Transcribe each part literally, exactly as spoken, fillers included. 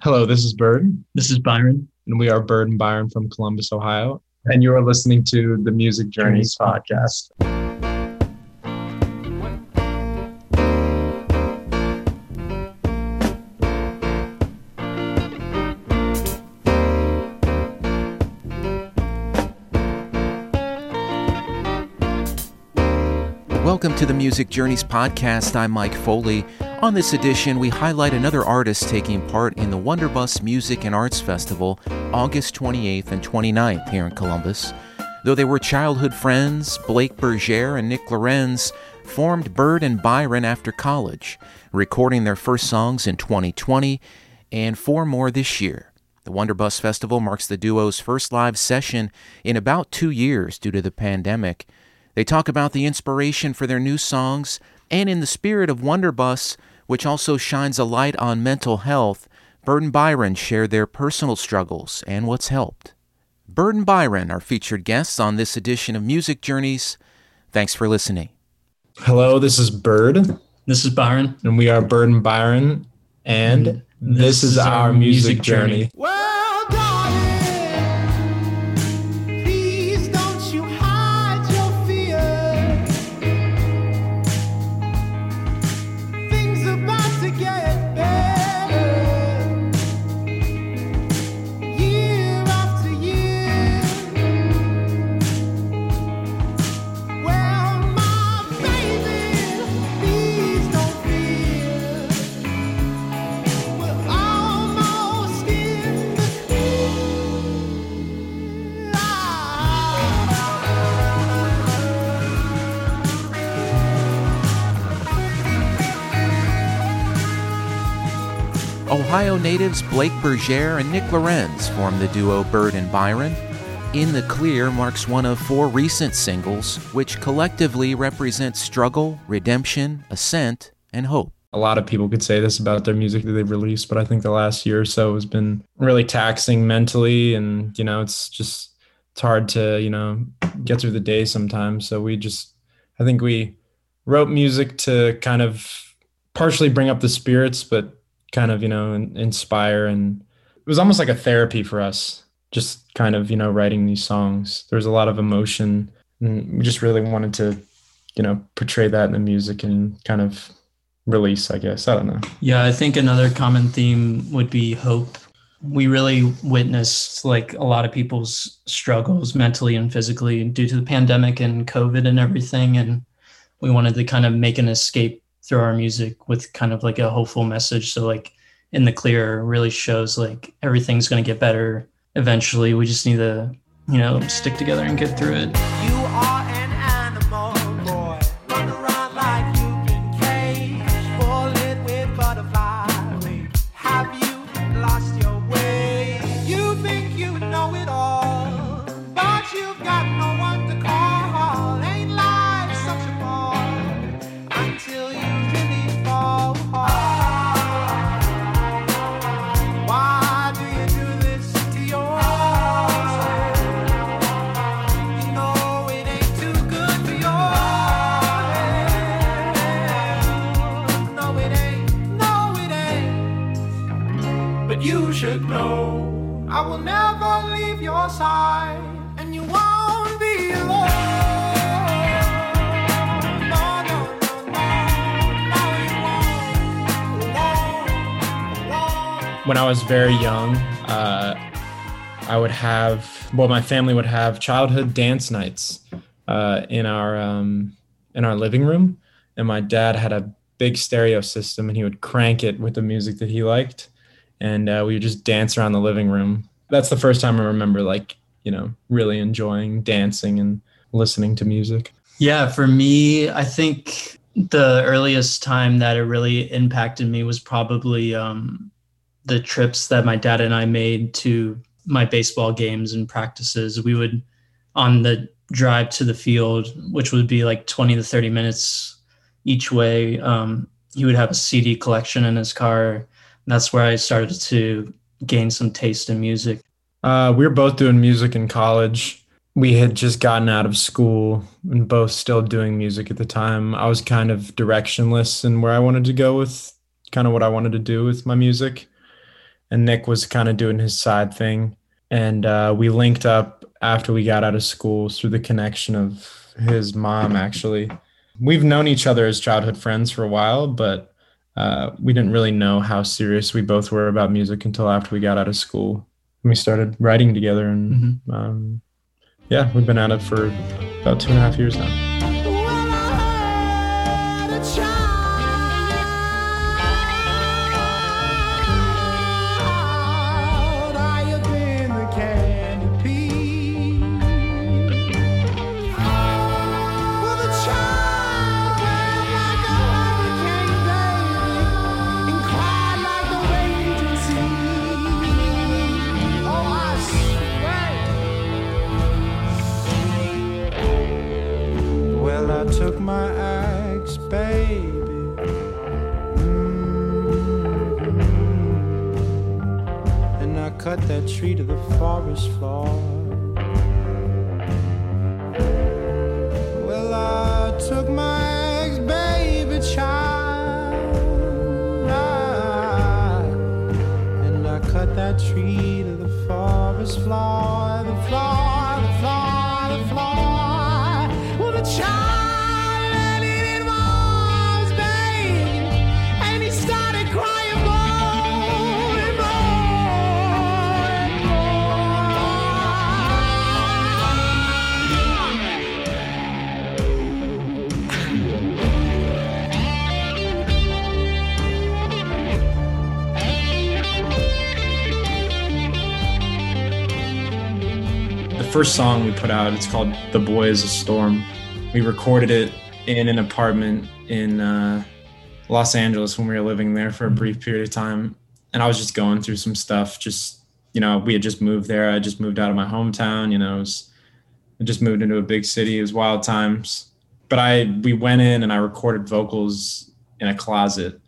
Hello, this is Bird. This is Byron. And we are Bird and Byron from Columbus, Ohio. And you are listening to the Music Journeys podcast. Welcome to the Music Journeys podcast. I'm Mike Foley. On this edition, we highlight another artist taking part in the Wonderbus Music and Arts Festival, August twenty-eighth and twenty-ninth here in Columbus. Though they were childhood friends, Blake Berger and Nick Lorenz formed Bird and Byron after college, recording their first songs in twenty twenty and four more this year. The Wonderbus Festival marks the duo's first live session in about two years due to the pandemic. They talk about the inspiration for their new songs, and in the spirit of Wonderbus, which also shines a light on mental health, Bird and Byron share their personal struggles and what's helped. Bird and Byron are featured guests on this edition of Music Journeys. Thanks for listening. Hello, this is Bird. This is Byron. And we are Bird and Byron, and this, this is, is our music, music journey. journey. Well done! Ohio natives Blake Berger and Nick Lorenz form the duo Bird and Byron. In the Clear marks one of four recent singles, which collectively represents struggle, redemption, ascent, and hope. A lot of people could say this about their music that they've released, but I think the last year or so has been really taxing mentally, and, you know, it's just, it's hard to, you know, get through the day sometimes. So we just, I think we wrote music to kind of partially bring up the spirits, but kind of, you know, inspire. And it was almost like a therapy for us, just kind of, you know, writing these songs. There was a lot of emotion, and we just really wanted to, you know, portray that in the music and kind of release, I guess. I don't know. Yeah, I think another common theme would be hope. We really witnessed like a lot of people's struggles mentally and physically due to the pandemic and COVID and everything. And we wanted to kind of make an escape through our music with kind of like a hopeful message. So like In the Clear really shows like everything's going to get better eventually. We just need to, you know, stick together and get through it. You are an animal, boy. Run around like you've been caged. Ball it with butterfly wings. Have you lost your way? You think you know it all, but you've got no one to call. Ain't life such a ball until you should know. I will never leave your side, and you won't be alone. When I was very young, uh, I would have, well, my family would have childhood dance nights uh, in our um, in our living room, and my dad had a big stereo system, and he would crank it with the music that he liked. And uh, we would just dance around the living room. That's the first time I remember, like, you know, really enjoying dancing and listening to music. Yeah, for me, I think the earliest time that it really impacted me was probably um, the trips that my dad and I made to my baseball games and practices. We would, on the drive to the field, which would be like twenty to thirty minutes each way, um, he would have a C D collection in his car. That's where I started to gain some taste in music. Uh, we were both doing music in college. We had just gotten out of school and both still doing music at the time. I was kind of directionless in where I wanted to go with kind of what I wanted to do with my music. and Nick was kind of doing his side thing. And uh, we linked up after we got out of school through the connection of his mom, actually. We've known each other as childhood friends for a while, but uh, we didn't really know how serious we both were about music until after we got out of school. And we started writing together, and mm-hmm. um, yeah, we've been at it for about two and a half years now. Tree to the forest floor. Well, I took my ex-baby child and I cut that tree to the forest floor, the floor, the floor, the floor. Well, the child. First song we put out, it's called The Boy Is A Storm. We recorded it in an apartment in uh, Los Angeles when we were living there for a brief period of time. And I was just going through some stuff. Just, you know, we had just moved there. I just moved out of my hometown. You know, it was, I just moved into a big city. It was wild times. But I we went in and I recorded vocals in a closet.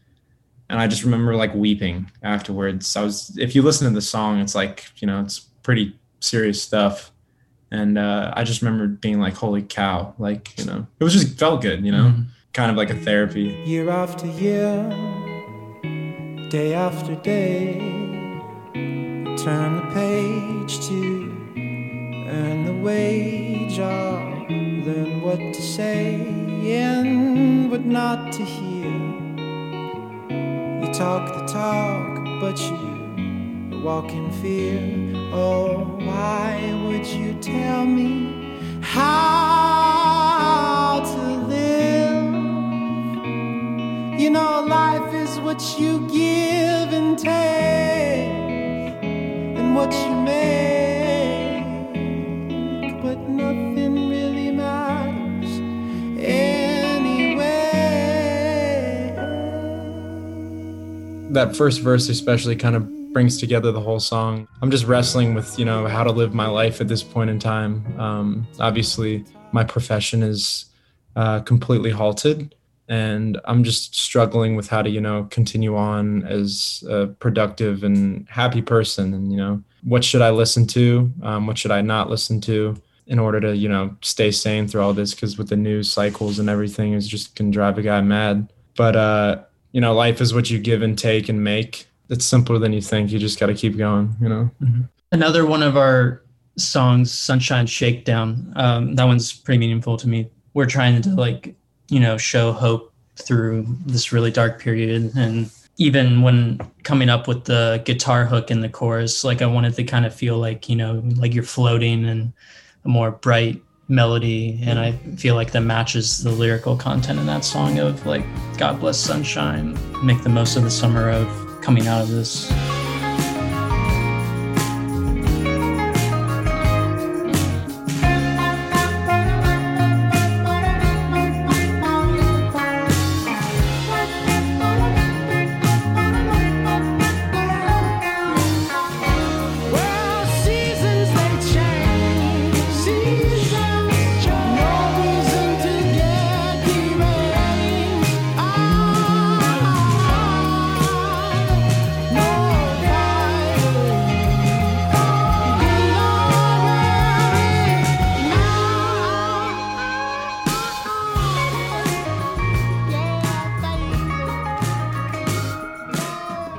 And I just remember like weeping afterwards. I was, if you listen to the song, it's like, you know, it's pretty serious stuff. And uh, I just remember being like, holy cow, like, you know, it was just felt good, you know, mm-hmm. kind of like a therapy. Year after year, day after day, turn the page to earn the wage. I'll learn what to say and what not to hear. You talk the talk, but you walk in fear. Oh, why would you tell me how to live? You know, life is what you give and take, and what you make, but nothing really matters anyway. That first verse especially kind of brings together the whole song. I'm just wrestling with, you know, how to live my life at this point in time. Um, obviously, my profession is uh, completely halted, and I'm just struggling with how to, you know, continue on as a productive and happy person. And, you know, what should I listen to? Um, what should I not listen to in order to, you know, stay sane through all this? Because with the news cycles and everything, it's just can drive a guy mad. But, uh, you know, life is what you give and take and make. It's simpler than you think. You just got to keep going, you know? Mm-hmm. Another one of our songs, Sunshine Shakedown, um, that one's pretty meaningful to me. We're trying to, like, you know, show hope through this really dark period. And even when coming up with the guitar hook in the chorus, like, I wanted to kind of feel like, you know, like you're floating in a more bright melody. And I feel like that matches the lyrical content in that song of, like, God bless sunshine, make the most of the summer of coming out of this.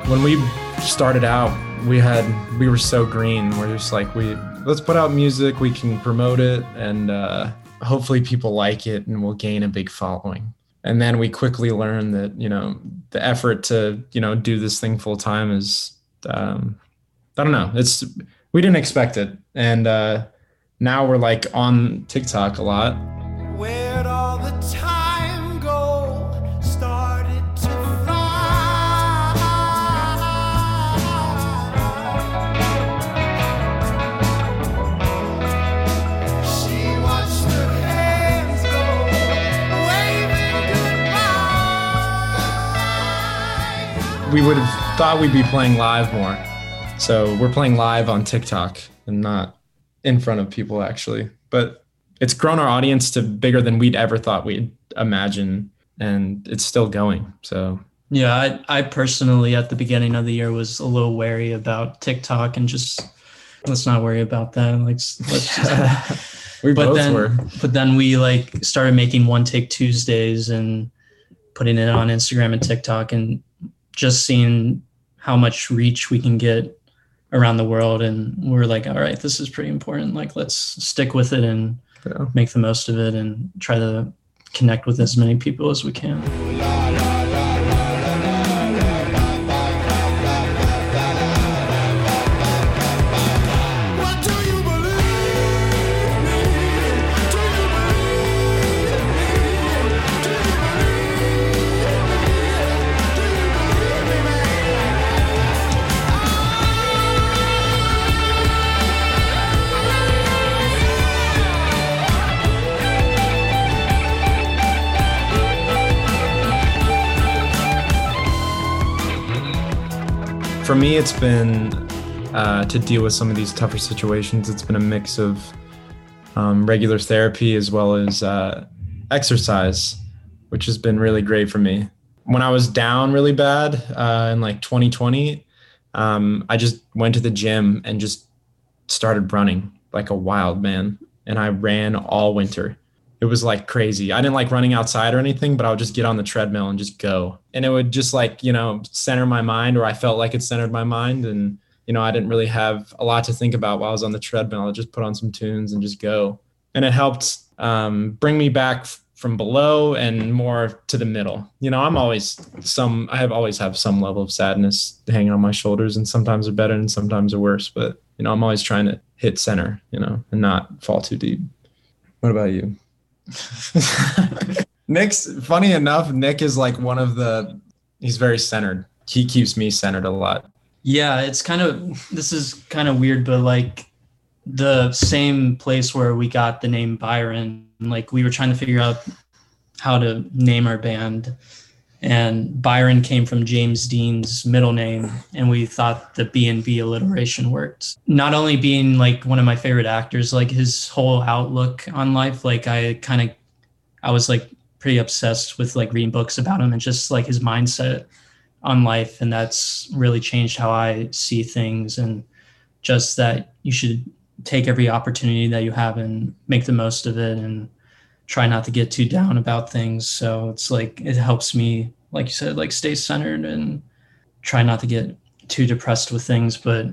When we started out, we had, we were so green. We're just like, we let's put out music, we can promote it, and uh, hopefully people like it and we'll gain a big following. And then we quickly learned that, you know, the effort to, you know, do this thing full time is, um, I don't know, it's, we didn't expect it. And uh, now we're like on TikTok a lot. Where'd all the time go? Started to fly. She watched her hands go, waving goodbye. We would have thought we'd be playing live more. So we're playing live on TikTok and not in front of people, actually. But it's grown our audience to bigger than we'd ever thought we'd imagine, and it's still going. So yeah, I, I personally at the beginning of the year was a little wary about TikTok and just let's not worry about that. Like, let's yeah. just, we but both then, were. But then we like started making One Take Tuesdays and putting it on Instagram and TikTok, and just seeing how much reach we can get around the world. And we're like, all right, this is pretty important. Like, let's stick with it and. Yeah. Make the most of it and try to connect with as many people as we can. For me, it's been uh, to deal with some of these tougher situations. It's been a mix of um, regular therapy as well as uh, exercise, which has been really great for me. When I was down really bad uh, in like twenty twenty, um, I just went to the gym and just started running like a wild man. And I ran all winter. It was like crazy. I didn't like running outside or anything, but I would just get on the treadmill and just go. And it would just like, you know, center my mind, or I felt like it centered my mind. And, you know, I didn't really have a lot to think about while I was on the treadmill. I just put on some tunes and just go. And it helped um, bring me back f- from below and more to the middle. You know, I'm always some, I have always have some level of sadness hanging on my shoulders, and sometimes they're better and sometimes they're worse. But, you know, I'm always trying to hit center, you know, and not fall too deep. What about you? Nick's funny enough. Nick is like one of the, he's very centered. He keeps me centered a lot. Yeah. It's kind of, this is kind of weird, but like the same place where we got the name Byron, like we were trying to figure out how to name our band, and Byron came from James Dean's middle name. And we thought the B and B alliteration worked. Not only being like one of my favorite actors, like his whole outlook on life, like I kind of, I was like pretty obsessed with like reading books about him and just like his mindset on life. And that's really changed how I see things, and just that you should take every opportunity that you have and make the most of it, and try not to get too down about things. So it's like, it helps me, like you said, like stay centered and try not to get too depressed with things. But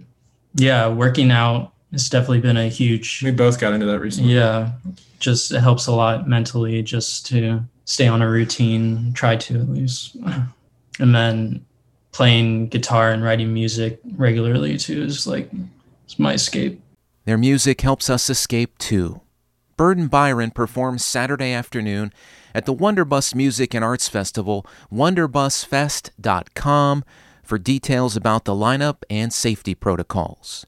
yeah, working out has definitely been a huge, we both got into that recently. Yeah. Just, it helps a lot mentally just to stay on a routine, try to at least. And then playing guitar and writing music regularly too is like, it's my escape. Their music helps us escape too. Bird and Byron performs Saturday afternoon at the Wonderbus Music and Arts Festival, Wonderbus Fest dot com, for details about the lineup and safety protocols.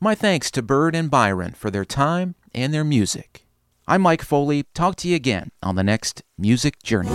My thanks to Bird and Byron for their time and their music. I'm Mike Foley. Talk to you again on the next Music Journey.